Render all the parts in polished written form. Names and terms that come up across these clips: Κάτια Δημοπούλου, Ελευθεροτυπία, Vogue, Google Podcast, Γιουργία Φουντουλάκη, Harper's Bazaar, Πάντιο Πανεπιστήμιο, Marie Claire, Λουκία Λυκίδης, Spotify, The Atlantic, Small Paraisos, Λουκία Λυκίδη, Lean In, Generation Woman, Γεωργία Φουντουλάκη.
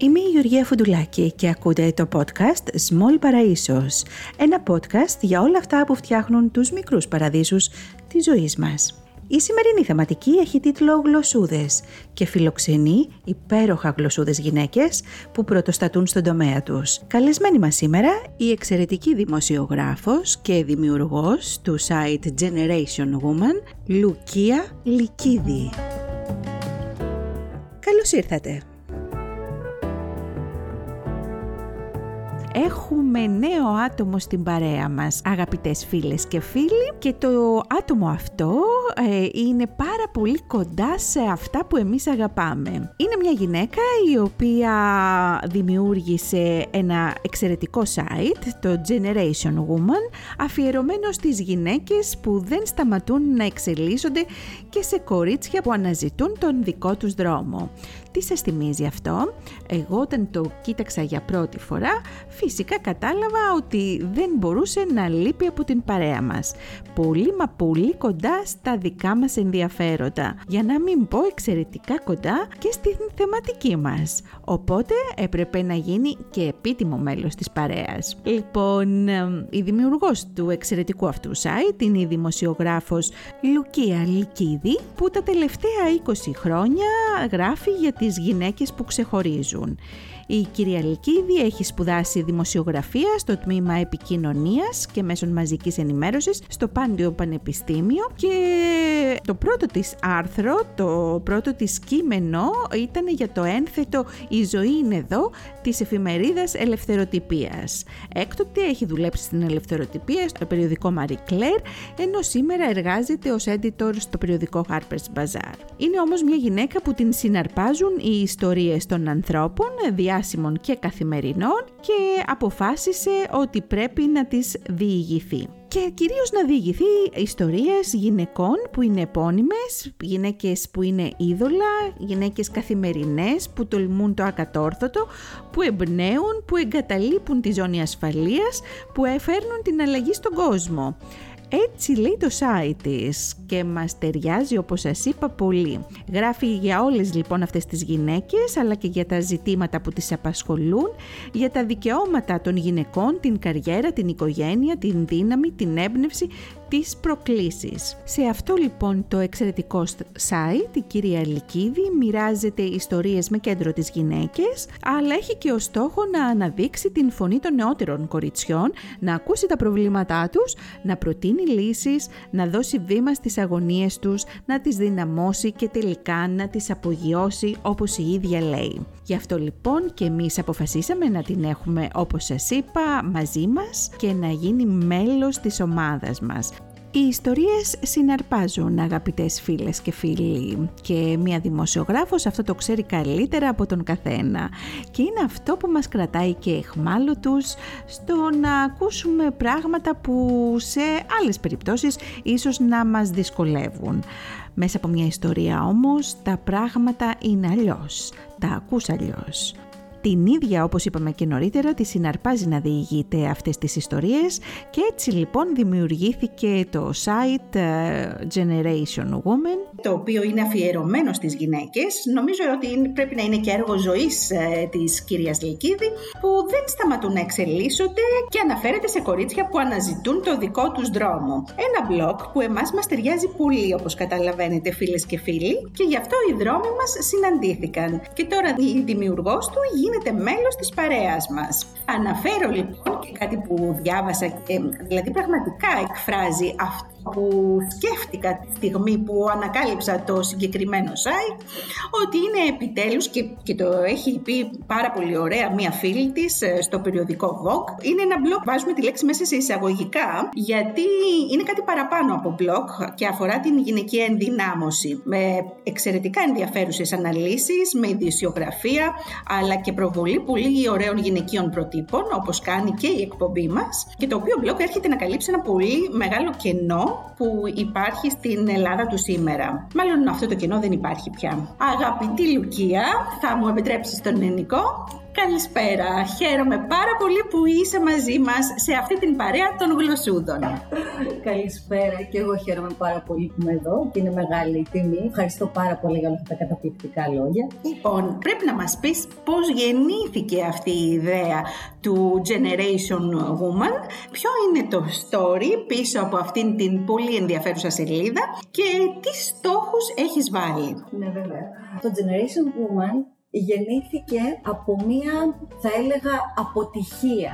Είμαι η Γιουργία Φουντουλάκη και ακούτε το podcast Small Paraisos, ένα podcast για όλα αυτά που φτιάχνουν τους μικρούς παραδείσους της ζωής μας. Η σημερινή θεματική έχει τίτλο «Γλωσσούδες» και φιλοξενεί υπέροχα γλωσσούδες γυναίκες που πρωτοστατούν στον τομέα τους. Καλεσμένη μας σήμερα η εξαιρετική δημοσιογράφος και δημιουργός του site Generation Woman, Λουκία Λυκίδη. Καλώς ήρθατε! Έχουμε νέο άτομο στην παρέα μας, αγαπητές φίλες και φίλοι, και το άτομο αυτό είναι πάρα πολύ κοντά σε αυτά που εμείς αγαπάμε. Είναι μια γυναίκα η οποία δημιούργησε ένα εξαιρετικό site, το Generation Woman, αφιερωμένο στις γυναίκες που δεν σταματούν να εξελίσσονται και σε κορίτσια που αναζητούν τον δικό τους δρόμο. Τι σας θυμίζει αυτό? Εγώ όταν το κοίταξα για πρώτη φορά, φυσικά κατάλαβα ότι δεν μπορούσε να λείπει από την παρέα μας. Πολύ μα πολύ κοντά στα δικά μας ενδιαφέροντα, για να μην πω εξαιρετικά κοντά και στην θεματική μας. Οπότε έπρεπε να γίνει και επίτιμο μέλος της παρέας. Λοιπόν, η δημιουργός του εξαιρετικού αυτού site είναι η δημοσιογράφος Λουκία Λυκίδη, που τα τελευταία 20 χρόνια γράφει για τις γυναίκες που ξεχωρίζουν. Η κυρία Λυκίδη έχει σπουδάσει δημοσιογραφία στο τμήμα επικοινωνίας και μέσων μαζικής ενημέρωσης στο Πάντιο Πανεπιστήμιο και το πρώτο της κείμενο ήταν για το ένθετο «Η ζωή είναι εδώ» της εφημερίδας Ελευθεροτυπίας. Έκτοτε έχει δουλέψει στην Ελευθεροτυπία στο περιοδικό Marie Claire, ενώ σήμερα εργάζεται ως editor στο περιοδικό Harper's Bazaar. Είναι όμως μια γυναίκα που την συναρπάζουν οι ιστορίες των ανθρώπων, διάσημων και καθημερινών, και αποφάσισε ότι πρέπει να τις διηγηθεί. Και κυρίως να διηγηθεί ιστορίες γυναικών που είναι επώνυμες, γυναίκες που είναι είδωλα, γυναίκες καθημερινές που τολμούν το ακατόρθωτο, που εμπνέουν, που εγκαταλείπουν τη ζώνη ασφαλείας, που έφερνουν την αλλαγή στον κόσμο. Έτσι λέει το site της και μας ταιριάζει, όπως σας είπα, πολύ. Γράφει για όλες λοιπόν αυτές τις γυναίκες, αλλά και για τα ζητήματα που τις απασχολούν, για τα δικαιώματα των γυναικών, την καριέρα, την οικογένεια, την δύναμη, την έμπνευση, τις προκλήσεις. Σε αυτό λοιπόν το εξαιρετικό site η κυρία Λυκίδη μοιράζεται ιστορίες με κέντρο τις γυναίκες, αλλά έχει και ως στόχο να αναδείξει την φωνή των νεότερων κοριτσιών, να ακούσει τα προβλήματά τους, να προτείνει λύσεις, να δώσει βήμα στις αγωνίες τους, να τις δυναμώσει και τελικά να τις απογειώσει, όπως η ίδια λέει. Γι' αυτό λοιπόν και εμείς αποφασίσαμε να την έχουμε, όπως σας είπα, μαζί μας και να γίνει μέλος της ομάδας μας. Οι ιστορίες συναρπάζουν, αγαπητές φίλες και φίλοι, και μια δημοσιογράφος αυτό το ξέρει καλύτερα από τον καθένα, και είναι αυτό που μας κρατάει και αιχμάλωτους στο να ακούσουμε πράγματα που σε άλλες περιπτώσεις ίσως να μας δυσκολεύουν. Μέσα από μια ιστορία όμως τα πράγματα είναι αλλιώς, τα ακούς αλλιώς. Την ίδια, όπως είπαμε και νωρίτερα, τη συναρπάζει να διηγείται αυτές τις ιστορίες, και έτσι λοιπόν δημιουργήθηκε το site Generation Woman, το οποίο είναι αφιερωμένο στις γυναίκες. Νομίζω ότι πρέπει να είναι και έργο ζωής της κυρίας Λυκίδη, που δεν σταματούν να εξελίσσονται, και αναφέρεται σε κορίτσια που αναζητούν το δικό τους δρόμο. Ένα blog που εμάς μας ταιριάζει πολύ, όπως καταλαβαίνετε, φίλες και φίλοι, και γι' αυτό οι δρόμοι μας συναντήθηκαν. Και τώρα η δημιουργός του γίνεται μέλος της παρέας μας. Αναφέρω λοιπόν και κάτι που διάβασα, δηλαδή πραγματικά εκφράζει αυτό που σκέφτηκα τη στιγμή που ανακάλυψα το συγκεκριμένο site, ότι είναι επιτέλους, και το έχει πει πάρα πολύ ωραία μία φίλη της στο περιοδικό Vogue, είναι ένα blog, βάζουμε τη λέξη μέσα σε εισαγωγικά, γιατί είναι κάτι παραπάνω από blog και αφορά την γυναικεία ενδυνάμωση, με εξαιρετικά ενδιαφέρουσες αναλύσεις, με ειδησιογραφία, αλλά και προβολή πολύ ωραίων γυναικείων προτύπων, όπως κάνει και η εκπομπή μας, και το οποίο blog έρχεται να καλύψει ένα πολύ μεγάλο κενό που υπάρχει στην Ελλάδα του σήμερα. Μάλλον αυτό το κενό δεν υπάρχει πια. Αγαπητή Λουκία, θα μου επιτρέψεις τον ελληνικό. Καλησπέρα. Χαίρομαι πάρα πολύ που είσαι μαζί μας σε αυτή την παρέα των γλωσσούδων. Καλησπέρα. Και εγώ χαίρομαι πάρα πολύ που είμαι εδώ και είναι μεγάλη τιμή. Ευχαριστώ πάρα πολύ για όλα αυτά τα καταπληκτικά λόγια. Λοιπόν, πρέπει να μας πεις πώς γεννήθηκε αυτή η ιδέα του Generation Woman, ποιο είναι το story πίσω από αυτήν την πολύ ενδιαφέρουσα σελίδα και τι στόχους έχεις βάλει. Ναι, βέβαια. Το Generation Woman γεννήθηκε από μία, θα έλεγα, αποτυχία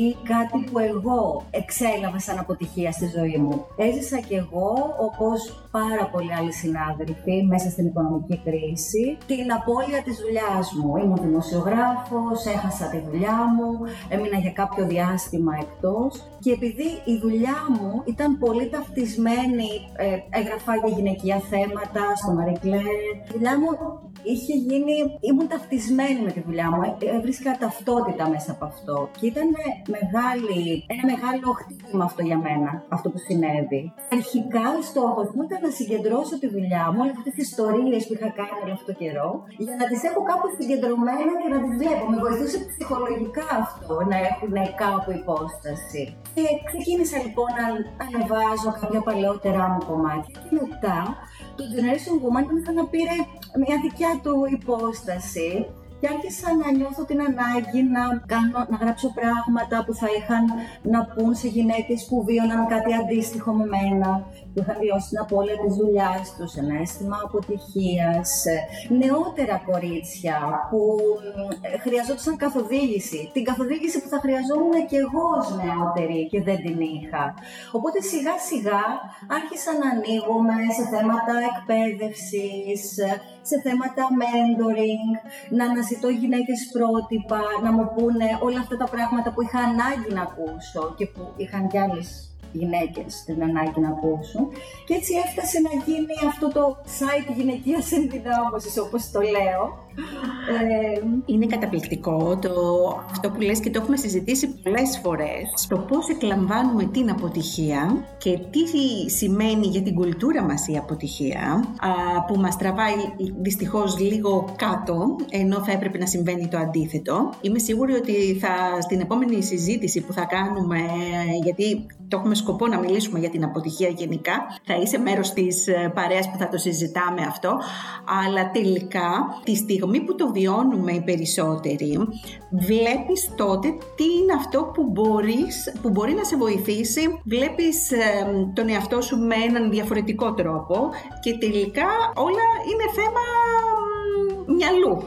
ή κάτι που εγώ εξέλαβα σαν αποτυχία στη ζωή μου. Έζησα κι εγώ, όπως πάρα πολλοί άλλοι συνάδελφοι, μέσα στην οικονομική κρίση, την απώλεια της δουλειάς μου. Ήμουν δημοσιογράφος, έχασα τη δουλειά μου, έμεινα για κάποιο διάστημα εκτός και επειδή η δουλειά μου ήταν πολύ ταυτισμένη, έγραφα για γυναικεία θέματα στο Marie Claire, η δουλειά μου είχε γίνει. Ήμουν ταυτισμένη με τη δουλειά μου, βρίσκα ταυτότητα μέσα από αυτό και ήταν ένα μεγάλο χτύπημα αυτό για μένα, αυτό που συνέβη. Αρχικά ο στόχος μου ήταν να συγκεντρώσω τη δουλειά μου, όλες αυτές τις ιστορίες που είχα κάνει όλο αυτό το καιρό, για να τις έχω κάπου συγκεντρωμένα και να τις βλέπω. Με βοηθούσε ψυχολογικά αυτό, να έχουν κάπου υπόσταση. Και ξεκίνησα λοιπόν να ανεβάζω κάποια παλαιότερα μου κομμάτια και μετά το Generation Woman ήταν να πήρε μια δικιά του υπόσταση και άρχισα να νιώθω την ανάγκη να γράψω πράγματα που θα είχαν να πούν σε γυναίκες που βίωναν κάτι αντίστοιχο με μένα, που είχαν βιώσει την απώλεια της δουλειάς τους, ένα αίσθημα αποτυχίας, νεότερα κορίτσια που χρειαζόντουσαν καθοδήγηση, την καθοδήγηση που θα χρειαζόμουν και εγώ ως νεότερη και δεν την είχα. Οπότε σιγά σιγά άρχισα να ανοίγομαι σε θέματα εκπαίδευσης, σε θέματα mentoring, να αναζητώ γυναίκες πρότυπα, να μου πούνε όλα αυτά τα πράγματα που είχα ανάγκη να ακούσω και που είχαν κι άλλες γυναίκες την ανάγκη να ακούσουν. Και έτσι έφτασε να γίνει αυτό το site γυναικείας ενδυνάμωσης, όπως το λέω. Είναι καταπληκτικό αυτό που λες και το έχουμε συζητήσει πολλές φορές, το πώς εκλαμβάνουμε την αποτυχία και τι σημαίνει για την κουλτούρα μας η αποτυχία, που μας τραβάει δυστυχώς λίγο κάτω, ενώ θα έπρεπε να συμβαίνει το αντίθετο. Είμαι σίγουρη ότι στην επόμενη συζήτηση που θα κάνουμε, γιατί το έχουμε σκοπό να μιλήσουμε για την αποτυχία γενικά, θα είσαι μέρος της παρέας που θα το συζητάμε αυτό, αλλά τελικά τη στιγμή που το βιώνουμε οι περισσότεροι, βλέπεις τότε τι είναι αυτό που μπορεί να σε βοηθήσει, βλέπεις τον εαυτό σου με έναν διαφορετικό τρόπο και τελικά όλα είναι θέμα μυαλού.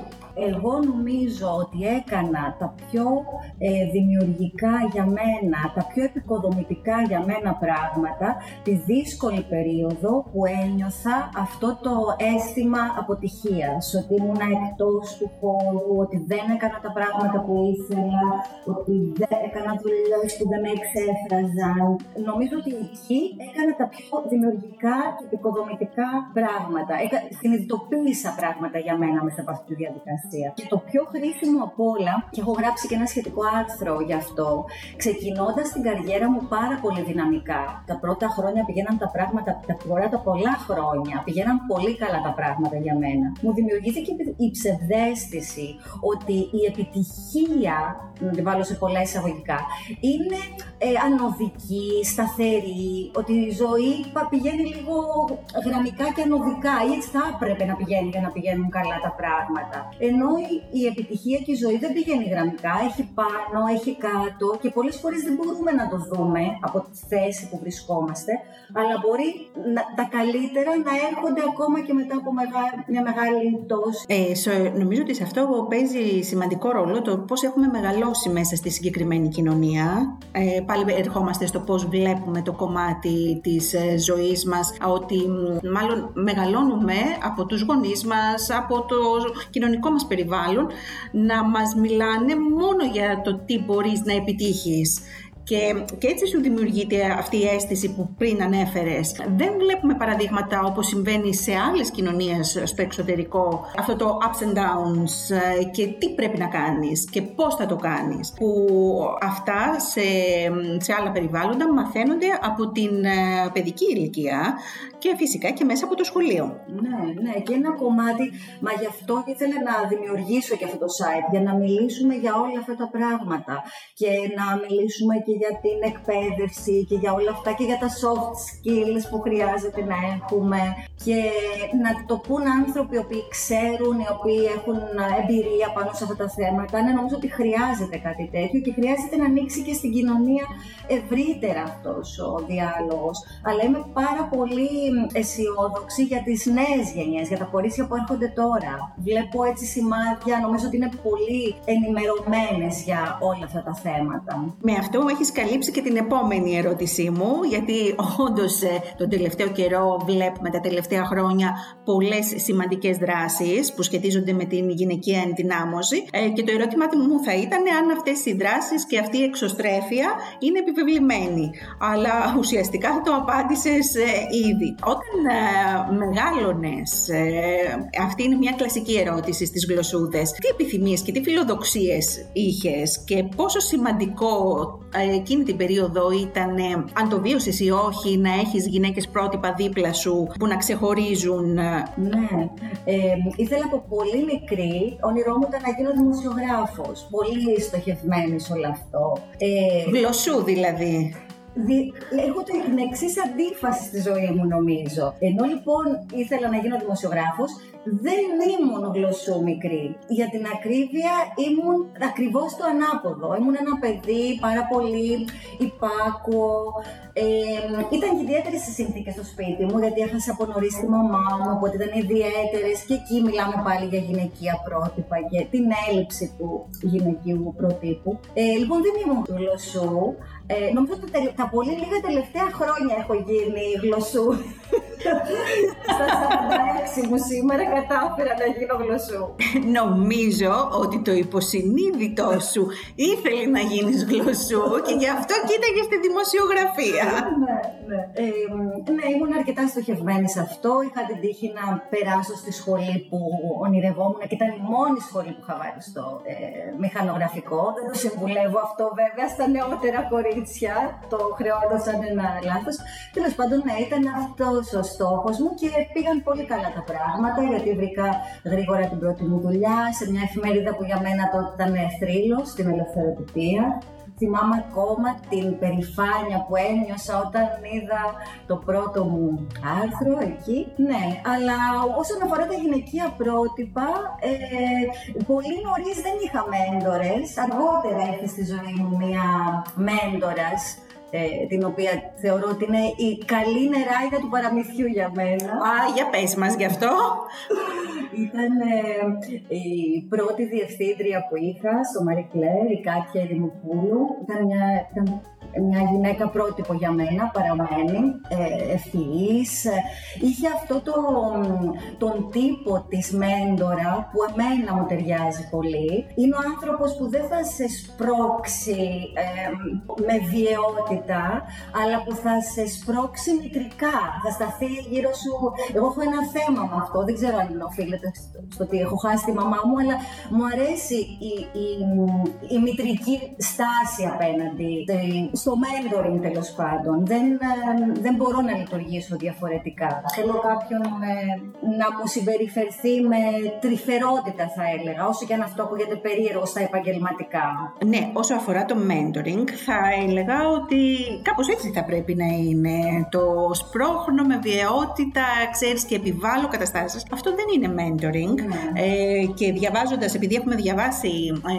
Εγώ νομίζω ότι έκανα τα πιο δημιουργικά για μένα, τα πιο επικοδομητικά για μένα πράγματα τη δύσκολη περίοδο που ένιωθα αυτό το αίσθημα αποτυχίας, ότι ήμουν εκτός του χώρου, ότι δεν έκανα τα πράγματα που ήθελα, ότι δεν έκανα δουλειές που δεν με εξέφραζαν. Νομίζω ότι εκεί έκανα τα πιο δημιουργικά και επικοδομητικά πράγματα. Συνειδητοποίησα πράγματα για μένα μέσα από αυτή τη διαδικασία. Και το πιο χρήσιμο από όλα, και έχω γράψει και ένα σχετικό άρθρο γι' αυτό, ξεκινώντας την καριέρα μου πάρα πολύ δυναμικά. Τα πρώτα χρόνια πηγαίναν τα πράγματα, τα πολλά χρόνια πηγαίναν πολύ καλά τα πράγματα για μένα. Μου δημιουργήθηκε η ψευδαίσθηση ότι η επιτυχία, να την βάλω σε πολλά εισαγωγικά, είναι ανωδική, σταθερή, ότι η ζωή πηγαίνει λίγο γραμμικά και ανωδικά, ή έτσι θα έπρεπε να πηγαίνει για να πηγαίνουν καλά τα πράγματα. Ενώ η επιτυχία και η ζωή δεν πηγαίνει γραμμικά, έχει πάνω, έχει κάτω και πολλές φορές δεν μπορούμε να το δούμε από τη θέση που βρισκόμαστε, αλλά μπορεί τα καλύτερα να έρχονται ακόμα και μετά από μια μεγάλη πτώση. Νομίζω ότι σε αυτό παίζει σημαντικό ρόλο το πώς έχουμε μεγαλώσει μέσα στη συγκεκριμένη κοινωνία. Πάλι ερχόμαστε στο πώς βλέπουμε το κομμάτι της ζωής μας, ότι μάλλον μεγαλώνουμε από τους γονείς μας, από το κοινωνικό μας περιβάλλον, να μας μιλάνε μόνο για το τι μπορείς να επιτύχεις Και έτσι σου δημιουργείται αυτή η αίσθηση που πριν ανέφερες. Δεν βλέπουμε παραδείγματα όπως συμβαίνει σε άλλες κοινωνίες στο εξωτερικό, αυτό το ups and downs και τι πρέπει να κάνεις και πώς θα το κάνεις, που αυτά σε άλλα περιβάλλοντα μαθαίνονται από την παιδική ηλικία και φυσικά και μέσα από το σχολείο. Ναι, και ένα κομμάτι, μα γι' αυτό ήθελα να δημιουργήσω και αυτό το site, για να μιλήσουμε για όλα αυτά τα πράγματα και να μιλήσουμε και για την εκπαίδευση και για όλα αυτά και για τα soft skills που χρειάζεται να έχουμε και να το πούν άνθρωποι οι οποίοι ξέρουν, οι οποίοι έχουν εμπειρία πάνω σε αυτά τα θέματα. Ναι, νομίζω ότι χρειάζεται κάτι τέτοιο και χρειάζεται να ανοίξει και στην κοινωνία ευρύτερα αυτός ο διάλογος. Αλλά είμαι πάρα πολύ αισιόδοξη για τις νέες γενιές, για τα κορίτσια που έρχονται τώρα. Βλέπω έτσι σημάδια, νομίζω ότι είναι πολύ ενημερωμένες για όλα αυτά τα θέματα. Με αυτό μου έχεις καλύψει και την επόμενη ερώτησή μου, γιατί όντως τον τελευταίο καιρό βλέπουμε τα τελευταία χρόνια πολλές σημαντικές δράσεις που σχετίζονται με την γυναικεία ενδυνάμωση και το ερώτημα μου θα ήταν αν αυτές οι δράσεις και αυτή η εξωστρέφεια είναι επιβεβλημένη. Αλλά ουσιαστικά θα το απάντησες ήδη. Όταν μεγάλωνες, αυτή είναι μια κλασική ερώτηση στις γλωσσούδες, τι επιθυμίες και τι φιλοδοξίες είχες και πόσο σημαντικό εκείνη την περίοδο ήταν, αν το βίωσες ή όχι, να έχεις γυναίκες πρότυπα δίπλα σου που να ξεχωρίζουν? Ναι, ήθελα από πολύ μικρή, όνειρό μου ήταν να γίνω δημοσιογράφος, πολύ στοχευμένη σε όλο αυτό. Γλωσσού δηλαδή. Έχω την εξής αντίφαση στη ζωή μου, νομίζω. Ενώ λοιπόν ήθελα να γίνω δημοσιογράφος, δεν ήμουν γλωσσού μικρή. Για την ακρίβεια ήμουν ακριβώς το ανάποδο. Ήμουν ένα παιδί πάρα πολύ υπάκουο. Ήταν και ιδιαίτερες οι συνθήκες στο σπίτι μου, γιατί έχασα από νωρίς τη μαμά μου, οπότε ήταν ιδιαίτερες. Και εκεί μιλάμε πάλι για γυναικεία πρότυπα και την έλλειψη του γυναικείου προτύπου. Λοιπόν, δεν ήμουν του γλωσσού. Νομίζω ότι τα πολύ λίγα τελευταία χρόνια έχω γίνει γλωσσού. Στα 46 μου σήμερα κατάφερα να γίνω γλωσσού. Νομίζω ότι το υποσυνείδητό σου ήθελε να γίνεις γλωσσού και γι' αυτό κοίταγες στη δημοσιογραφία. Ναι, ήμουν αρκετά στοχευμένη σε αυτό. Είχα την τύχη να περάσω στη σχολή που ονειρευόμουν και ήταν η μόνη σχολή που είχα βάλει στο μηχανογραφικό. Δεν το συμβουλεύω αυτό βέβαια στα νεότερα κορίτσια. Το χρεώνωσαν ένα λάθος. Τέλος πάντων, ναι, ήταν αυτός ο στόχος μου και πήγαν πολύ καλά τα πράγματα, γιατί βρήκα γρήγορα την πρώτη μου δουλειά σε μια εφημερίδα που για μένα τότε ήταν θρύλος, την Ελευθεροτυπία. Θυμάμαι ακόμα την περηφάνεια που ένιωσα όταν είδα το πρώτο μου άρθρο εκεί. Ναι, αλλά όσον αφορά τα γυναικεία πρότυπα, πολύ νωρίς δεν είχα μέντορες. Αργότερα ήρθε στη ζωή μου μια μέντορας, την οποία θεωρώ ότι είναι η καλή νεράιδα του παραμυθιού για μένα. Για πες μας γι' αυτό. Ήταν η πρώτη διευθύντρια που είχα στο Marie Claire, η Κάτια Δημοπούλου. Ήταν μια γυναίκα πρότυπο για μένα, παραμένει, ευθύης. Είχε αυτό τον τύπο της μέντορα που εμένα μου ταιριάζει πολύ. Είναι ο άνθρωπος που δεν θα σε σπρώξει με βιαιότητα, αλλά που θα σε σπρώξει μητρικά. Θα σταθεί γύρω σου. Εγώ έχω ένα θέμα με αυτό, δεν ξέρω αν οφείλεται στο ότι έχω χάσει τη μαμά μου, αλλά μου αρέσει η μητρική στάση απέναντι στο mentoring, τέλος πάντων. Δεν μπορώ να λειτουργήσω διαφορετικά. Θέλω κάποιον να μου συμπεριφερθεί με τρυφερότητα, θα έλεγα, όσο και αν αυτό ακούγεται περίεργο στα επαγγελματικά. Ναι, όσο αφορά το mentoring, θα έλεγα ότι κάπως έτσι θα πρέπει να είναι. Το σπρώχνω με βιαιότητα, ξέρεις, και επιβάλλω καταστάσεις. Αυτό δεν είναι mentoring. Ναι. Και διαβάζοντας, επειδή έχουμε διαβάσει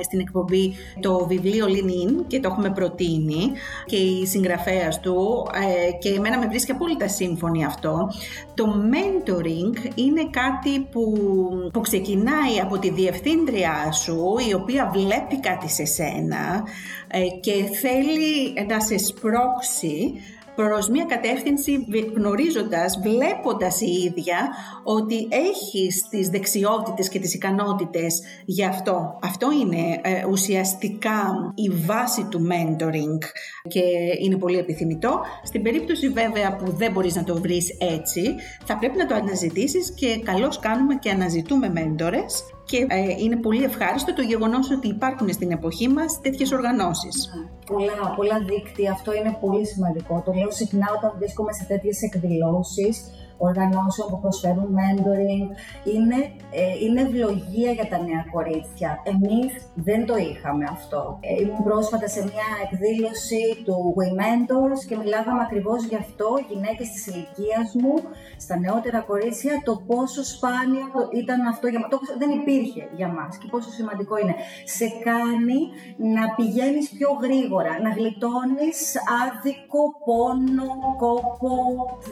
στην εκπομπή το βιβλίο Lean In και το έχουμε προτείνει, και η συγγραφέας του, και εμένα με βρίσκει απόλυτα σύμφωνη αυτό. Το mentoring είναι κάτι που ξεκινάει από τη διευθύντριά σου, η οποία βλέπει κάτι σε σένα και θέλει να σε σπρώξει προς μια κατεύθυνση γνωρίζοντας, βλέποντας η ίδια ότι έχεις τις δεξιότητες και τις ικανότητες για αυτό. Αυτό είναι ουσιαστικά η βάση του mentoring και είναι πολύ επιθυμητό. Στην περίπτωση βέβαια που δεν μπορείς να το βρεις έτσι, θα πρέπει να το αναζητήσεις και καλώς κάνουμε και αναζητούμε μέντορες. Και είναι πολύ ευχάριστο το γεγονός ότι υπάρχουν στην εποχή μας τέτοιες οργανώσεις. Πολλά δίκτυα, αυτό είναι πολύ σημαντικό. Το λέω συχνά όταν βρίσκομαι σε τέτοιες εκδηλώσεις οργανώσεων που προσφέρουν mentoring. Είναι ευλογία για τα νέα κορίτσια. Εμείς δεν το είχαμε αυτό. Ήμουν πρόσφατα σε μια εκδήλωση του We Mentors και μιλάγαμε ακριβώς γι' αυτό, γυναίκες της ηλικίας μου, στα νεότερα κορίτσια, το πόσο σπάνιο ήταν αυτό για μας. Δεν υπήρχε για μας και πόσο σημαντικό είναι. Σε κάνει να πηγαίνεις πιο γρήγορα, να γλιτώνεις άδικο πόνο, κόπο,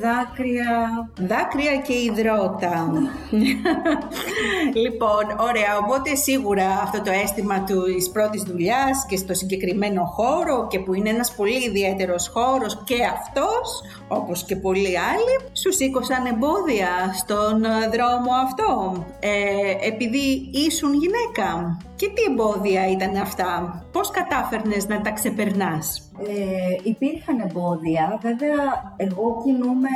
δάκρυα. Δάκρυα και υδρότα. Λοιπόν, ωραία, οπότε σίγουρα αυτό το αίσθημα της πρώτης δουλειάς και στο συγκεκριμένο χώρο και που είναι ένας πολύ ιδιαίτερος χώρος και αυτός, όπως και πολλοί άλλοι, σου σήκωσαν εμπόδια στον δρόμο αυτό. Επειδή ήσουν γυναίκα. Και τι εμπόδια ήταν αυτά, πώς κατάφερνες να τα ξεπερνάς? Υπήρχαν εμπόδια, βέβαια εγώ κινούμαι,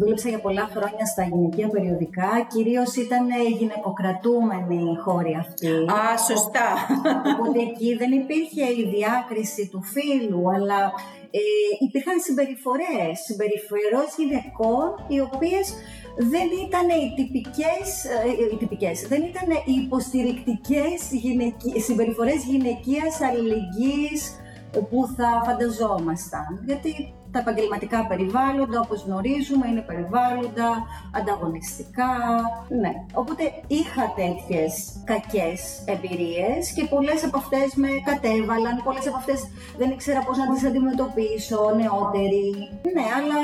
δούλεψα για πολλά χρόνια στα γυναικεία περιοδικά, κυρίως ήταν γυναικοκρατούμενοι χώροι αυτοί. Α, σωστά. Οπότε εκεί δεν υπήρχε η διάκριση του φύλου, αλλά... υπήρχαν συμπεριφορές γυναικών οι οποίες δεν ήταν οι τυπικές, δεν ήταν οι υποστηρικτικές συμπεριφορές γυναικείας αλληλεγγύης που θα φανταζόμασταν, γιατί τα επαγγελματικά περιβάλλοντα, όπως γνωρίζουμε, είναι περιβάλλοντα ανταγωνιστικά, ναι. Οπότε είχα τέτοιες κακές εμπειρίες και πολλές από αυτές με κατέβαλαν, πολλές από αυτές δεν ήξερα πώς να τις αντιμετωπίσω, νεότεροι. Ναι, αλλά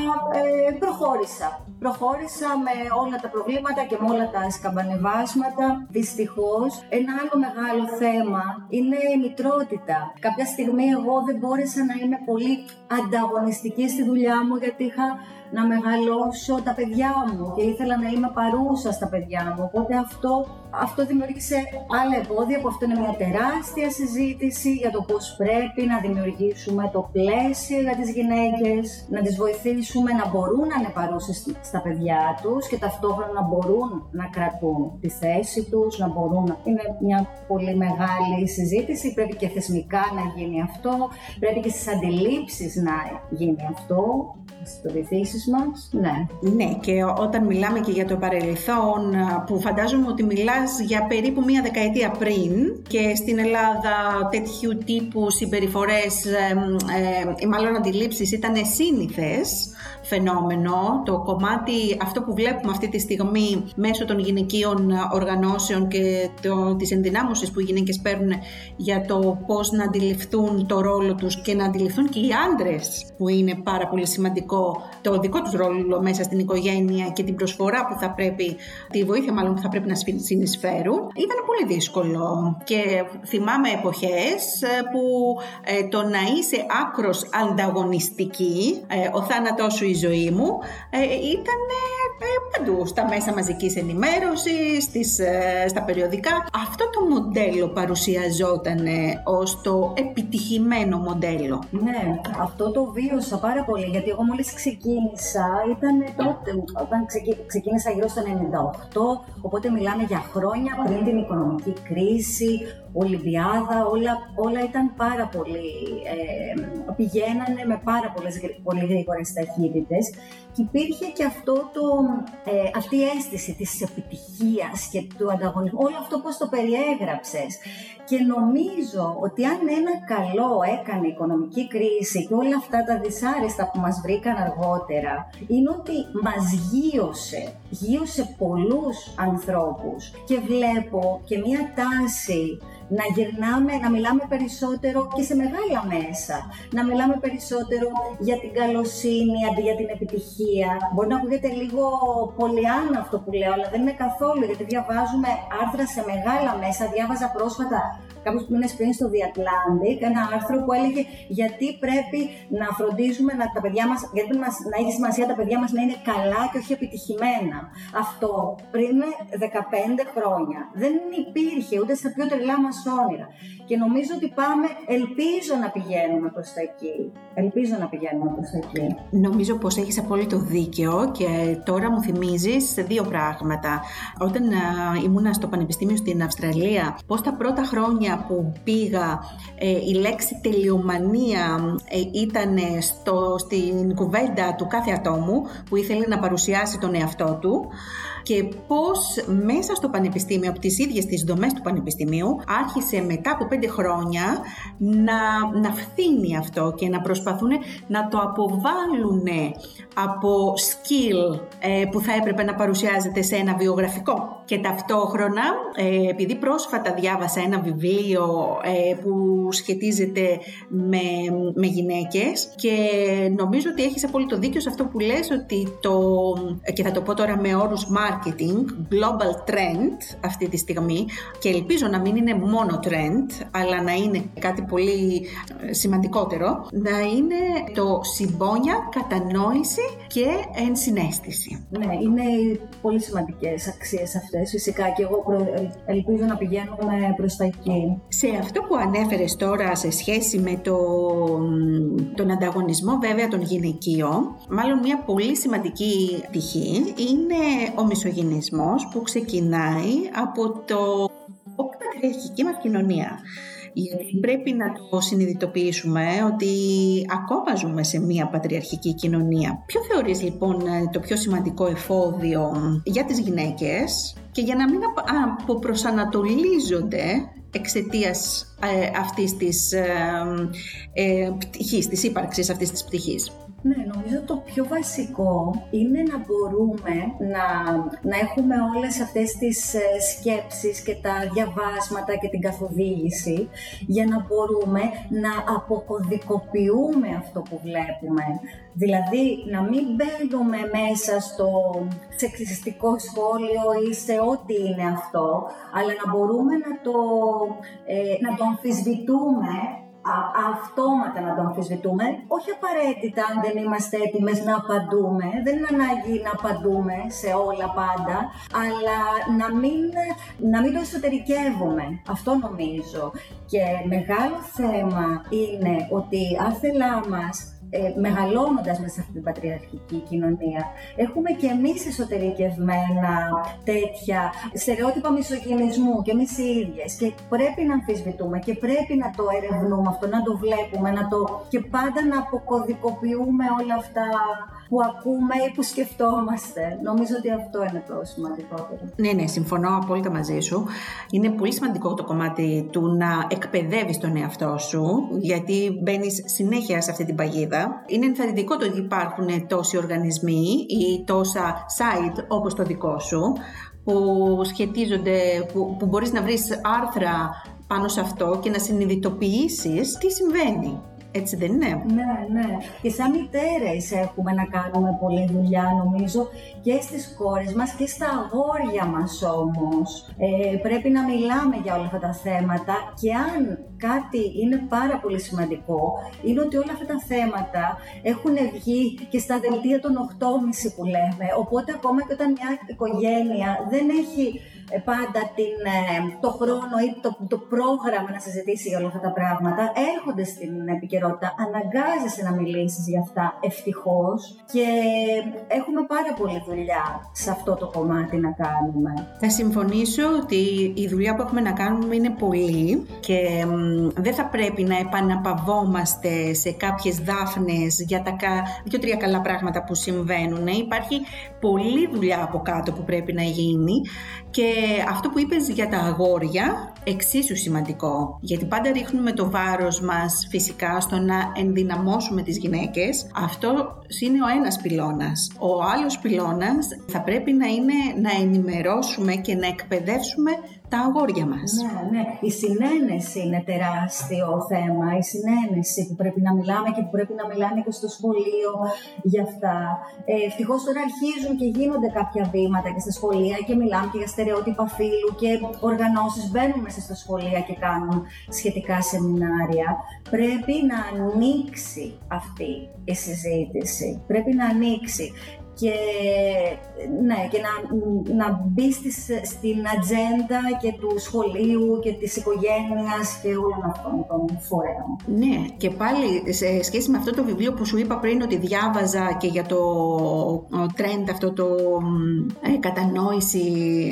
προχώρησα με όλα τα προβλήματα και με όλα τα σκαμπανεβάσματα. Δυστυχώς, ένα άλλο μεγάλο θέμα είναι η μητρότητα. Κάποια στιγμή εγώ δεν μπόρεσα να είμαι πολύ ανταγωνιστική στη δουλειά μου, γιατί είχα να μεγαλώσω τα παιδιά μου και ήθελα να είμαι παρούσα στα παιδιά μου. Οπότε αυτό δημιούργησε άλλα εμπόδια, που αυτό είναι μια τεράστια συζήτηση για το πώς πρέπει να δημιουργήσουμε το πλαίσιο για τις γυναίκες, να τις βοηθήσουμε να μπορούν να είναι παρούσες στα παιδιά τους και ταυτόχρονα να μπορούν να κρατούν τη θέση τους, να μπορούν. Είναι μια πολύ μεγάλη συζήτηση, πρέπει και θεσμικά να γίνει αυτό, πρέπει και στις αντιλήψεις να γίνει αυτό, στις προδιθήσεις μας. Ναι, και όταν μιλάμε και για το παρελθόν, που φαντάζομαι ότι μιλάς για περίπου μία δεκαετία πριν, και στην Ελλάδα τέτοιου τύπου συμπεριφορές ή μάλλον αντιλήψεις ήταν σύνηθες φαινόμενο. Το κομμάτι αυτό που βλέπουμε αυτή τη στιγμή μέσω των γυναικείων οργανώσεων και της ενδυνάμωσης που οι γυναίκες παίρνουν για το πώς να αντιληφθούν το ρόλο τους και να αντιληφθούν και οι άντρες, που είναι πάρα πολύ σημαντικό το δικό τους ρόλο μέσα στην οικογένεια και την προσφορά που θα πρέπει, τη βοήθεια μάλλον που θα πρέπει να συνεισφέρουν, ήταν πολύ δύσκολο. Και θυμάμαι εποχές που το να είσαι άκρος ανταγωνιστική, ο θάνατός σου, η ζωή μου, ήταν παντού, στα μέσα μαζικής ενημέρωσης, στα περιοδικά. Αυτό το μοντέλο παρουσιαζόταν ως το επιτυχημένο μοντέλο. Ναι, αυτό το βίωσα πάρα πολύ, γιατί εγώ μόλις ξεκίνησα, ήταν τότε, όταν ξεκίνησα γύρω στο 98, οπότε μιλάμε για χρόνια πριν την οικονομική κρίση, Ολυμπιάδα, όλα ήταν πάρα πολύ, πηγαίνανε με πάρα πολλές πολύ γρήγορες ταχύτητες και υπήρχε και αυτή η αίσθηση της επιτυχίας και του ανταγωνισμού, όλο αυτό πώς το περιέγραψες. Και νομίζω ότι αν ένα καλό έκανε η οικονομική κρίση και όλα αυτά τα δυσάρεστα που μας βρήκαν αργότερα, είναι ότι μας γείωσε πολλούς ανθρώπους, και βλέπω και μία τάση να γυρνάμε, να μιλάμε περισσότερο και σε μεγάλα μέσα. Να μιλάμε περισσότερο για την καλοσύνη αντί για την επιτυχία. Μπορεί να ακούγεται λίγο πολυάν αυτό που λέω, αλλά δεν είναι καθόλου, γιατί διαβάζουμε άρθρα σε μεγάλα μέσα. Διάβαζα πρόσφατα κάποιους μήνες πριν στο The Atlantic, ένα άρθρο που έλεγε γιατί πρέπει να φροντίζουμε να, τα παιδιά μας, γιατί να έχει σημασία τα παιδιά μας να είναι καλά και όχι επιτυχημένα. Αυτό πριν 15 χρόνια. Δεν υπήρχε ούτε στα πιο τρελά μας όνειρα. Και νομίζω ότι πάμε, ελπίζω να πηγαίνουμε προς τα εκεί. Νομίζω πως έχεις απόλυτο δίκαιο και τώρα μου θυμίζεις δύο πράγματα. Όταν ήμουνα στο Πανεπιστήμιο στην Αυστραλία, πως τα πρώτα χρόνια που πήγα η λέξη τελειομανία ήταν στην κουβέντα του κάθε ατόμου που ήθελε να παρουσιάσει τον εαυτό του, και πως μέσα στο Πανεπιστήμιο, από τις ίδιες τις δομές του Πανεπιστημίου, άρχισε μετά από 5 χρόνια να φθήνει αυτό και να προσπαθούν να το αποβάλουν από skill που θα έπρεπε να παρουσιάζεται σε ένα βιογραφικό. Και ταυτόχρονα, επειδή πρόσφατα διάβασα ένα βιβλίο που σχετίζεται με γυναίκες, και νομίζω ότι έχεις απόλυτο δίκιο σε αυτό που λες, ότι και θα το πω τώρα με όρους marketing, global trend αυτή τη στιγμή, και ελπίζω να μην είναι μόνο trend, αλλά να είναι κάτι πολύ σημαντικότερο, να είναι το συμπόνια, κατανόηση και ενσυναίσθηση. Ναι, είναι πολύ σημαντικές αξίες αυτές, φυσικά, και εγώ ελπίζω να πηγαίνουμε προς τα εκεί. Σε αυτό που ανέφερες τώρα σε σχέση με τον ανταγωνισμό βέβαια των γυναικείων, μάλλον μια πολύ σημαντική πτυχή είναι ο μισογυνισμός που ξεκινάει από το πατριαρχική μας κοινωνία. Γιατί πρέπει να το συνειδητοποιήσουμε ότι ακόμα ζούμε σε μια πατριαρχική κοινωνία. Ποιο θεωρείς λοιπόν το πιο σημαντικό εφόδιο για τις γυναίκες και για να μην αποπροσανατολίζονται εξαιτίας αυτής της πτυχής, της ύπαρξης αυτής της πτυχής? Ναι, νομίζω το πιο βασικό είναι να μπορούμε να έχουμε όλες αυτές τις σκέψεις και τα διαβάσματα και την καθοδήγηση, για να μπορούμε να αποκωδικοποιούμε αυτό που βλέπουμε. Δηλαδή, να μην μπαίνουμε μέσα στο σεξιστικό σχόλιο ή σε ό,τι είναι αυτό, αλλά να μπορούμε να το αμφισβητούμε, αυτόματα να το αμφισβητούμε, όχι απαραίτητα αν δεν είμαστε έτοιμες να απαντούμε, δεν είναι ανάγκη να απαντούμε σε όλα πάντα, αλλά να μην το εσωτερικεύουμε, αυτό νομίζω. Και μεγάλο θέμα είναι ότι άθελά μας, μεγαλώνοντας μέσα σε αυτή την πατριαρχική κοινωνία, έχουμε και εμείς εσωτερικευμένα τέτοια στερεότυπα μισογυνισμού και εμείς οι ίδιες, και πρέπει να αμφισβητούμε και πρέπει να το ερευνούμε αυτό, να το βλέπουμε, και πάντα να αποκωδικοποιούμε όλα αυτά που ακούμε ή που σκεφτόμαστε. Νομίζω ότι αυτό είναι το σημαντικότερο. Ναι, ναι, συμφωνώ απόλυτα μαζί σου. Είναι πολύ σημαντικό το κομμάτι του να εκπαιδεύεις τον εαυτό σου, γιατί μπαίνεις συνέχεια σε αυτή την παγίδα. Είναι ενθαρρυντικό το ότι υπάρχουν τόσοι οργανισμοί ή τόσα site όπως το δικό σου, που σχετίζονται, που μπορείς να βρεις άρθρα πάνω σε αυτό και να συνειδητοποιήσεις τι συμβαίνει. Έτσι δεν είναι? Ναι. Και σαν μητέρες έχουμε να κάνουμε πολλή δουλειά, νομίζω, και στις κόρες μας και στα αγόρια μας όμως. Πρέπει να μιλάμε για όλα αυτά τα θέματα, και αν κάτι είναι πάρα πολύ σημαντικό, είναι ότι όλα αυτά τα θέματα έχουν βγει και στα δελτία των 8,5 που λέμε. Οπότε ακόμα και όταν μια οικογένεια δεν έχει πάντα το χρόνο ή το πρόγραμμα να συζητήσει για όλα αυτά τα πράγματα, έρχονται στην επικαιρότητα, αναγκάζεσαι να μιλήσεις για αυτά, ευτυχώς, και έχουμε πάρα πολλή δουλειά σε αυτό το κομμάτι να κάνουμε. Θα συμφωνήσω ότι η δουλειά που έχουμε να κάνουμε είναι πολλή και δεν θα πρέπει να επαναπαυόμαστε σε κάποιες δάφνες για τα 2-3 καλά πράγματα που συμβαίνουν. Υπάρχει πολλή δουλειά από κάτω που πρέπει να γίνει, και αυτό που είπες για τα αγόρια, εξίσου σημαντικό, γιατί πάντα ρίχνουμε το βάρος μας φυσικά στο να ενδυναμώσουμε τις γυναίκες. Αυτό είναι ο ένας πυλώνας. Ο άλλος πυλώνας θα πρέπει να είναι να ενημερώσουμε και να εκπαιδεύσουμε τα αγόρια μας. Ναι, ναι. Η συνένεση είναι τεράστιο θέμα. Η συνένεση που πρέπει να μιλάμε και που πρέπει να μιλάνε και στο σχολείο για αυτά. Ευτυχώς τώρα αρχίζουν και γίνονται κάποια βήματα και στα σχολεία και μιλάμε και για στερεότυπα φύλου και οργανώσεις μπαίνουν μέσα στα σχολεία και κάνουν σχετικά σεμινάρια. Πρέπει να ανοίξει αυτή η συζήτηση. Πρέπει να ανοίξει. Και, ναι, και να μπει στην ατζέντα και του σχολείου και της οικογένειας και όλων αυτών των φορέων. Ναι, και πάλι σε σχέση με αυτό το βιβλίο που σου είπα πριν ότι διάβαζα και για το trend αυτό το κατανόηση,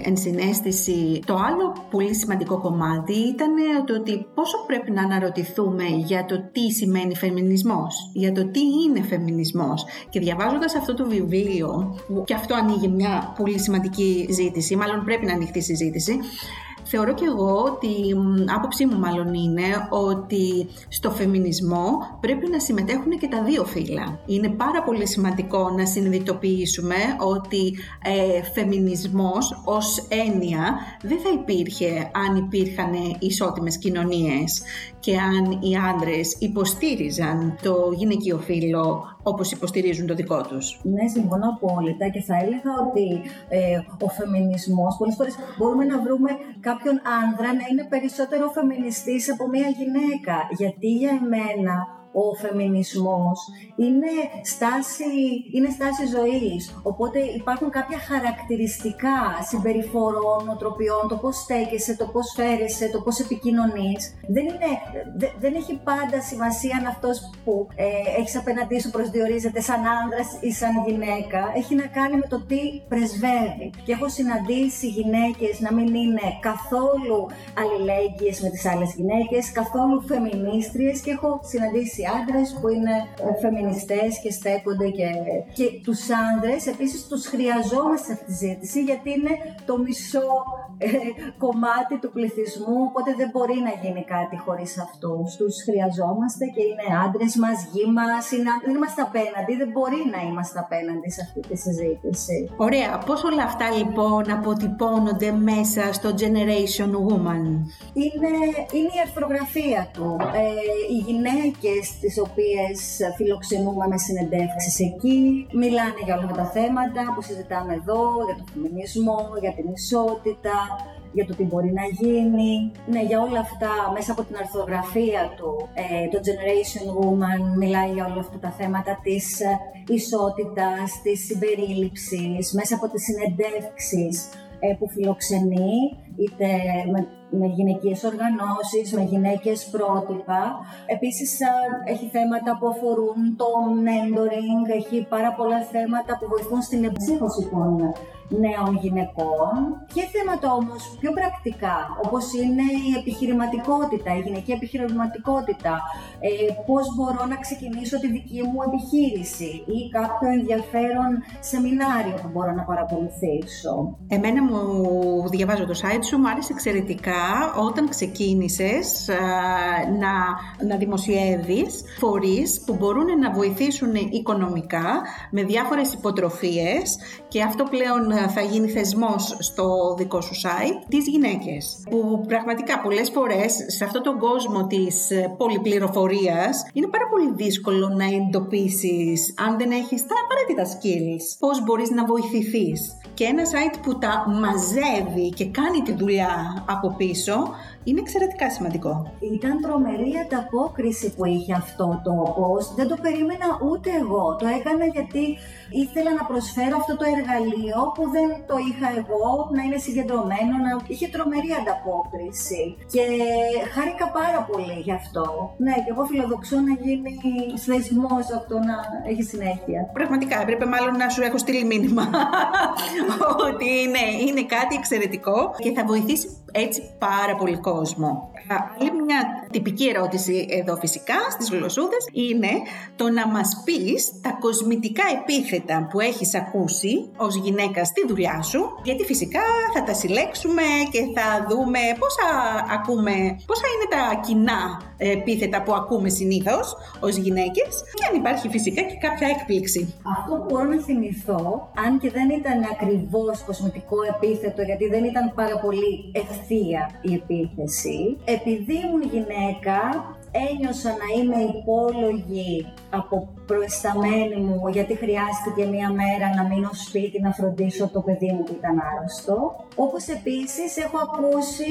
ενσυναίσθηση, το άλλο πολύ σημαντικό κομμάτι ήταν το ότι πόσο πρέπει να αναρωτηθούμε για το τι σημαίνει φεμινισμός, για το τι είναι φεμινισμός. Και διαβάζοντας αυτό το βιβλίο, που και αυτό ανοίγει μια πολύ σημαντική συζήτηση, μάλλον πρέπει να ανοιχτεί συζήτηση. Θεωρώ και εγώ ότι, άποψή μου μάλλον είναι, ότι στο φεμινισμό πρέπει να συμμετέχουν και τα δύο φύλλα. Είναι πάρα πολύ σημαντικό να συνειδητοποιήσουμε ότι φεμινισμός ως έννοια δεν θα υπήρχε αν υπήρχαν ισότιμες κοινωνίες και αν οι άντρες υποστήριζαν το γυναικείο φύλλο όπως υποστηρίζουν το δικό τους. Ναι, συμφωνώ απόλυτα και θα έλεγα ότι ο φεμινισμός, πολλές φορές μπορούμε να βρούμε κάποιον άνδρα να είναι περισσότερο φεμινιστής από μια γυναίκα. Γιατί για εμένα ο φεμινισμός είναι στάση ζωής. Οπότε υπάρχουν κάποια χαρακτηριστικά συμπεριφορών, νοοτροπιών, το πώς στέκεσαι, το πώς φέρεσαι, το πώς επικοινωνείς. Δεν έχει πάντα σημασία αν αυτός που έχεις απέναντί σου προσδιορίζεται σαν άνδρας ή σαν γυναίκα. Έχει να κάνει με το τι πρεσβεύει. Και έχω συναντήσει γυναίκες να μην είναι καθόλου αλληλέγγυες με τις άλλες γυναίκες, καθόλου φεμινίστριες, και έχω συναντήσει άντρες που είναι φεμινιστές και στέκονται και τους άντρες επίσης τους χρειαζόμαστε αυτή τη ζήτηση, γιατί είναι το μισό κομμάτι του πληθυσμού, οπότε δεν μπορεί να γίνει κάτι χωρίς αυτούς. Τους χρειαζόμαστε και είναι άντρες μας, γη μας, δεν είμαστε απέναντι, δεν μπορεί να είμαστε απέναντι σε αυτή τη συζήτηση. Ωραία, πώς όλα αυτά λοιπόν αποτυπώνονται μέσα στο Generation Woman? Είναι η αρθρογραφία του. Οι γυναίκες τις οποίες φιλοξενούμε με συνεντεύξεις εκεί μιλάνε για όλα τα θέματα που συζητάμε εδώ, για τον φεμινισμό, για την ισότητα, για το τι μπορεί να γίνει. Ναι, για όλα αυτά, μέσα από την αρθρογραφία του, το Generation Woman μιλάει για όλα αυτά τα θέματα της ισότητας, της συμπερίληψης, μέσα από τις συνεντεύξεις που φιλοξενεί, είτε με γυναικείες οργανώσεις, με γυναίκες πρότυπα. Επίσης, έχει θέματα που αφορούν το mentoring, έχει πάρα πολλά θέματα που βοηθούν στην εμψύχωση των νέων γυναικών. Και θέματα όμως πιο πρακτικά, όπως είναι η επιχειρηματικότητα, η γυναική επιχειρηματικότητα, πώς μπορώ να ξεκινήσω τη δική μου επιχείρηση ή κάποιο ενδιαφέρον σεμινάριο που μπορώ να παρακολουθήσω. Εμένα μου, διαβάζω το site σου, μου άρεσε εξαιρετικά όταν ξεκίνησες να δημοσιεύεις φορείς που μπορούν να βοηθήσουν οικονομικά με διάφορες υποτροφίες, και αυτό πλέον θα γίνει θεσμός στο δικό σου site, τις γυναίκες που πραγματικά πολλές φορές σε αυτόν τον κόσμο της πολυπληροφορίας είναι πάρα πολύ δύσκολο να εντοπίσεις, αν δεν έχεις τα απαραίτητα skills, πώς μπορείς να βοηθηθείς. Και ένα site που τα μαζεύει και κάνει τη δουλειά από πίσω είναι εξαιρετικά σημαντικό. Ήταν τρομερή η ανταπόκριση που είχε αυτό το post. Δεν το περίμενα ούτε εγώ. Το έκανα γιατί ήθελα να προσφέρω αυτό το εργαλείο που δεν το είχα εγώ, να είναι συγκεντρωμένο, να είχε τρομερή ανταπόκριση. Και χάρηκα πάρα πολύ γι' αυτό. Ναι, και εγώ φιλοδοξώ να γίνει θεσμός αυτό, να έχει συνέχεια. Πραγματικά, έπρεπε μάλλον να σου έχω στείλει μήνυμα ότι είναι κάτι εξαιρετικό και θα βοηθήσει έτσι πάρα πολύ κόσμο. Άλλη μια τυπική ερώτηση εδώ φυσικά στις γλωσσούδες είναι το να μας πεις τα κοσμητικά επίθετα που έχεις ακούσει ως γυναίκα στη δουλειά σου, γιατί φυσικά θα τα συλλέξουμε και θα δούμε πόσα είναι τα κοινά επίθετα που ακούμε συνήθως ως γυναίκες και αν υπάρχει φυσικά και κάποια έκπληξη. Αυτό που μπορώ να θυμηθώ, αν και δεν ήταν ακριβώς κοσμητικό επίθετο γιατί δεν ήταν πάρα πολύ ευθύνη ευθεία η επίθεση. Επειδή ήμουν γυναίκα, ένιωσα να είμαι υπόλογη από προϊσταμένη μου, γιατί χρειάστηκε μία μέρα να μείνω σπίτι, να φροντίσω το παιδί μου που ήταν άρρωστο. Όπως επίσης έχω ακούσει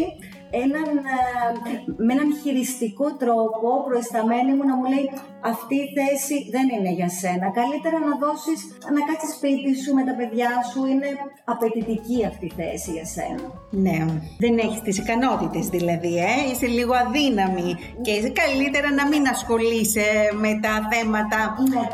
με έναν χειριστικό τρόπο προϊσταμένη μου να μου λέει «Αυτή η θέση δεν είναι για σένα, καλύτερα να κάτσεις σπίτι σου με τα παιδιά σου, είναι απαιτητική αυτή η θέση για σένα». Ναι, δεν έχεις τις ικανότητες δηλαδή, είσαι λίγο αδύναμη και καλύτερα να μην ασχολείσαι με τα θέματα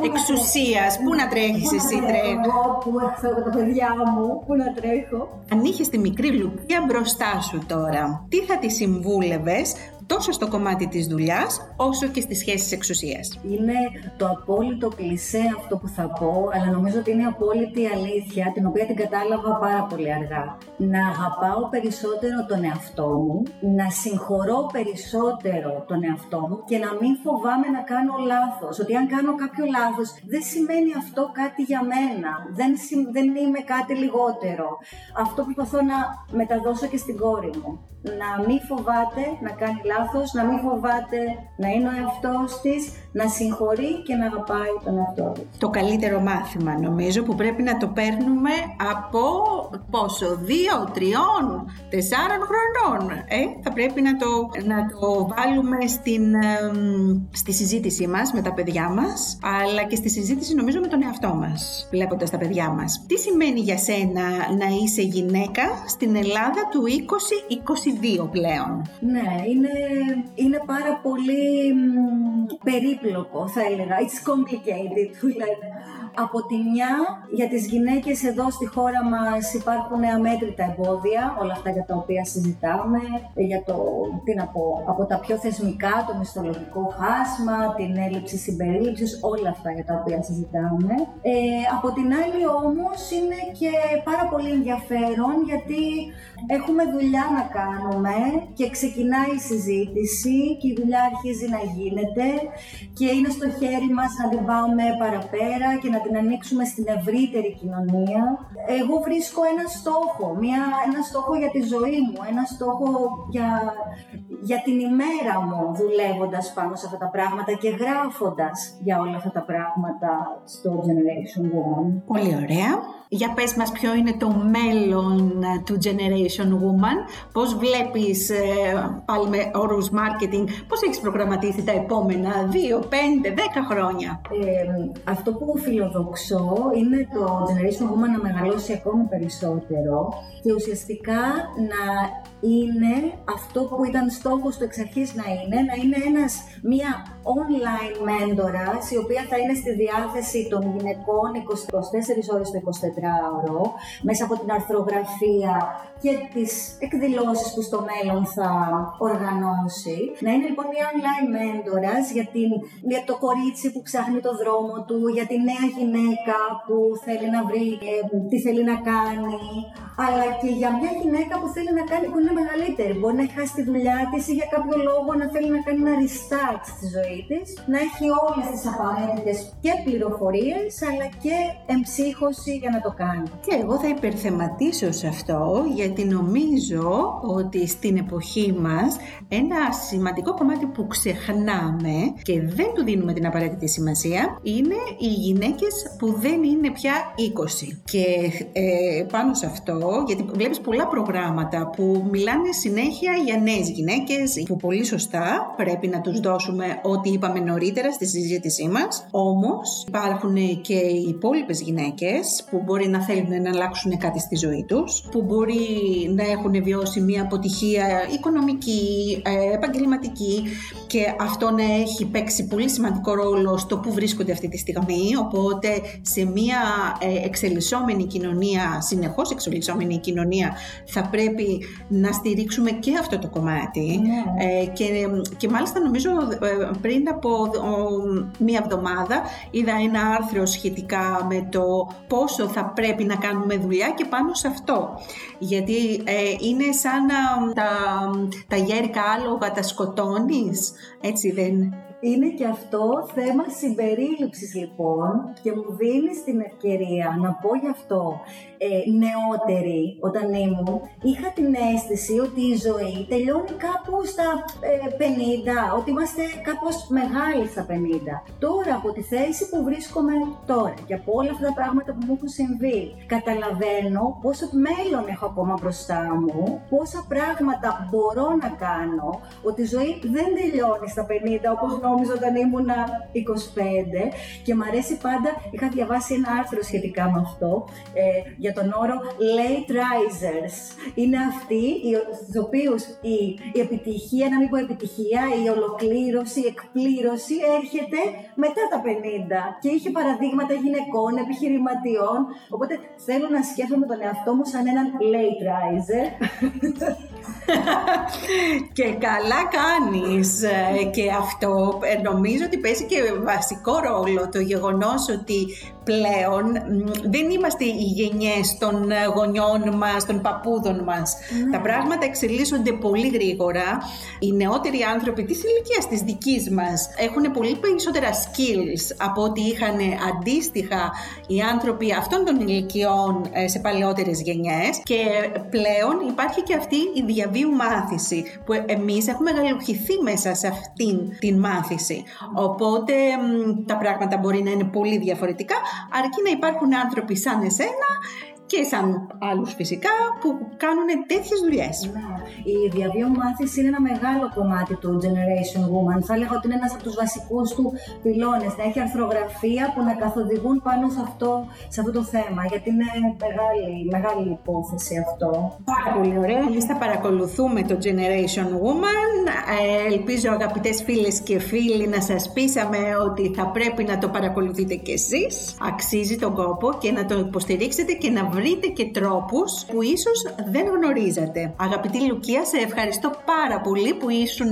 εξουσίας. Πού να τρέχεις εσύ, τρέχω. Πού έχω τα παιδιά μου, πού να τρέχω. Αν είχες τη μικρή Λουκία μπροστά σου τώρα, τι θα τη συμβούλευες τόσο στο κομμάτι της δουλειάς, όσο και στις σχέσεις εξουσίας? Είναι το απόλυτο κλισέ αυτό που θα πω, αλλά νομίζω ότι είναι απόλυτη αλήθεια, την οποία την κατάλαβα πάρα πολύ αργά. Να αγαπάω περισσότερο τον εαυτό μου, να συγχωρώ περισσότερο τον εαυτό μου και να μην φοβάμαι να κάνω λάθος. Ότι αν κάνω κάποιο λάθος, δεν σημαίνει αυτό κάτι για μένα, δεν είμαι κάτι λιγότερο. Αυτό που προσπαθώ να μεταδώσω και στην κόρη μου. Να μην φοβάται να κάνει λάθος. Να μην φοβάται, να είναι ο εαυτός της, να συγχωρεί και να αγαπάει τον εαυτό της. Το καλύτερο μάθημα νομίζω που πρέπει να το παίρνουμε από πόσο, 2, 3, 4 χρονών. Θα πρέπει να το βάλουμε στη συζήτησή μας με τα παιδιά μας, αλλά και στη συζήτηση νομίζω με τον εαυτό μας, βλέποντας τα παιδιά μας. Τι σημαίνει για σένα να είσαι γυναίκα στην Ελλάδα του 2022 πλέον? Ναι, είναι πάρα πολύ περίπλοκο, θα έλεγα. It's complicated, δηλαδή. Από τη μια, για τις γυναίκες εδώ στη χώρα μας υπάρχουν αμέτρητα εμπόδια, όλα αυτά για τα οποία συζητάμε, για από τα πιο θεσμικά, το μισθολογικό χάσμα, την έλλειψη συμπερίληψης, όλα αυτά για τα οποία συζητάμε. Από την άλλη όμως είναι και πάρα πολύ ενδιαφέρον, γιατί έχουμε δουλειά να κάνουμε και ξεκινάει η συζήτηση και η δουλειά αρχίζει να γίνεται και είναι στο χέρι μας να την πάμε παραπέρα και να την ανοίξουμε στην ευρύτερη κοινωνία. Εγώ βρίσκω ένα στόχο, ένα στόχο για τη ζωή μου, ένα στόχο για την ημέρα μου, δουλεύοντας πάνω σε αυτά τα πράγματα και γράφοντας για όλα αυτά τα πράγματα στο Generation Woman. Πολύ ωραία. Για πες μας ποιο είναι το μέλλον του Generation Woman, πώς βλέπεις, πάλι με όρους marketing, πώς έχεις προγραμματίσει τα επόμενα 2, 5, 10 χρόνια? Αυτό που φιλοδοξώ είναι το Generation Woman να μεγαλώσει ακόμη περισσότερο και ουσιαστικά να είναι αυτό που ήταν στόχος του εξ αρχής να είναι μια online μέντορας, η οποία θα είναι στη διάθεση των γυναικών 24 ώρες το 24ωρο, μέσα από την αρθρογραφία και τις εκδηλώσεις που στο μέλλον θα οργανώσει. Να είναι λοιπόν μια online μέντορας για το κορίτσι που ψάχνει το δρόμο του, για τη νέα γυναίκα που θέλει να βρει τι θέλει να κάνει, αλλά και για μια γυναίκα που θέλει να κάνει, που είναι μεγαλύτερη, μπορεί να έχει χάσει τη δουλειά της ή για κάποιο λόγο να θέλει να κάνει ένα restart στη ζωή της, να έχει όλες τις απαραίτητες και πληροφορίες αλλά και εμψύχωση για να το κάνει. Και εγώ θα υπερθεματίσω σε αυτό, γιατί νομίζω ότι στην εποχή μας ένα σημαντικό κομμάτι που ξεχνάμε και δεν του δίνουμε την απαραίτητη σημασία είναι οι γυναίκες που δεν είναι πια 20. Και πάνω σε αυτό, γιατί βλέπεις πολλά προγράμματα που μιλάνε συνέχεια για νέες γυναίκες, που πολύ σωστά πρέπει να τους δώσουμε ό,τι είπαμε νωρίτερα στη συζήτησή μας. Όμως υπάρχουν και οι υπόλοιπες γυναίκες που μπορεί να θέλουν να αλλάξουν κάτι στη ζωή τους, που μπορεί να έχουν βιώσει μια αποτυχία οικονομική, επαγγελματική, και αυτό να έχει παίξει πολύ σημαντικό ρόλο στο που βρίσκονται αυτή τη στιγμή. Οπότε σε μια εξελισσόμενη κοινωνία, συνεχώς εξελισσόμενη κοινωνία, θα πρέπει να στηρίξουμε και αυτό το κομμάτι. Yeah. Και μάλιστα νομίζω πριν από μία εβδομάδα είδα ένα άρθρο σχετικά με το πόσο θα πρέπει να κάνουμε δουλειά και πάνω σε αυτό. Γιατί είναι σαν να τα γέρικα άλογα τα σκοτώνεις, έτσι δεν Είναι και αυτό θέμα συμπερίληψης λοιπόν και μου δίνεις την ευκαιρία να πω γι' αυτό. Νεότερη όταν ήμουν, είχα την αίσθηση ότι η ζωή τελειώνει κάπου στα 50, ότι είμαστε κάπως μεγάλοι στα 50. Τώρα από τη θέση που βρίσκομαι τώρα και από όλα αυτά τα πράγματα που μου έχουν συμβεί, καταλαβαίνω πόσο μέλλον έχω ακόμα μπροστά μου, πόσα πράγματα μπορώ να κάνω, ότι η ζωή δεν τελειώνει στα 50 όπως νόμιζα όταν ήμουν 25 και μου αρέσει πάντα, είχα διαβάσει ένα άρθρο σχετικά με αυτό για τον όρο late risers. Είναι αυτοί στους οποίους η επιτυχία, να μην πω επιτυχία, η ολοκλήρωση, η εκπλήρωση έρχεται μετά τα 50 και είχε παραδείγματα γυναικών, επιχειρηματιών, οπότε θέλω να σκέφτομαι τον εαυτό μου σαν έναν late riser. Και καλά κάνεις, και αυτό νομίζω ότι παίζει και βασικό ρόλο το γεγονός ότι πλέον δεν είμαστε οι γενιές των γονιών μας, των παππούδων μας. Mm. Τα πράγματα εξελίσσονται πολύ γρήγορα. Οι νεότεροι άνθρωποι της ηλικίας της δικής μας έχουν πολύ περισσότερα skills από ό,τι είχαν αντίστοιχα οι άνθρωποι αυτών των ηλικιών σε παλαιότερες γενιές, και πλέον υπάρχει και αυτή η διαβίου μάθηση που εμείς έχουμε γαλουχηθεί μέσα σε αυτήν την μάθηση. Οπότε τα πράγματα μπορεί να είναι πολύ διαφορετικά, αρκεί να υπάρχουν άνθρωποι σαν εσένα και σαν άλλους φυσικά που κάνουν τέτοιες δουλειές. Η διαβίου μάθηση είναι ένα μεγάλο κομμάτι του Generation Woman. Θα λέγω ότι είναι ένας από τους βασικούς του πυλώνες, να έχει αρθρογραφία που να καθοδηγούν πάνω σε αυτό το θέμα, γιατί είναι μεγάλη υπόθεση αυτό. Πάρα πολύ ωραία. Εμείς θα παρακολουθούμε το Generation Woman. Ελπίζω, αγαπητές φίλες και φίλοι, να σας πείσαμε ότι θα πρέπει να το παρακολουθείτε κι εσείς. Αξίζει τον κόπο και να το υποστηρίξετε και να βρείτε και τρόπους που ίσως δεν γνωρίζατε. Αγαπητή Λουκία, σε ευχαριστώ πάρα πολύ που ήσουν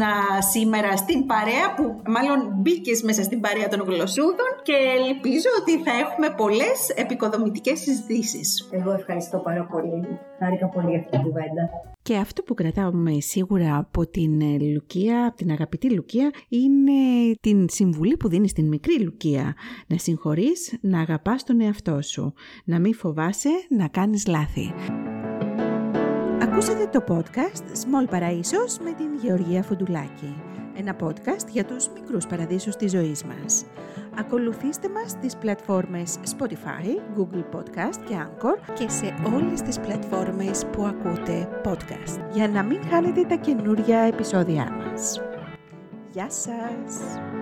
σήμερα στην παρέα, που μάλλον μπήκες μέσα στην παρέα των γλωσσούδων, και ελπίζω ότι θα έχουμε πολλές επικοδομητικές συζητήσεις. Εγώ ευχαριστώ πάρα πολύ. Χάρηκα πολύ για αυτή την κουβέντα. Και αυτό που κρατάμε σίγουρα από την Λουκία, από την αγαπητή Λουκία, είναι την συμβουλή που δίνει στην μικρή Λουκία. Να συγχωρείς, να αγαπάς τον εαυτό σου, να μην φοβάσαι να κάνεις λάθη. Ακούσατε το podcast Small Paraisos με την Γεωργία Φουντουλάκη. Ένα podcast για τους μικρούς παραδείσους της ζωής μας. Ακολουθήστε μας στις πλατφόρμες Spotify, Google Podcast και Anchor και σε όλες τις πλατφόρμες που ακούτε podcast για να μην χάνετε τα καινούρια επεισόδια μας. Γεια σας!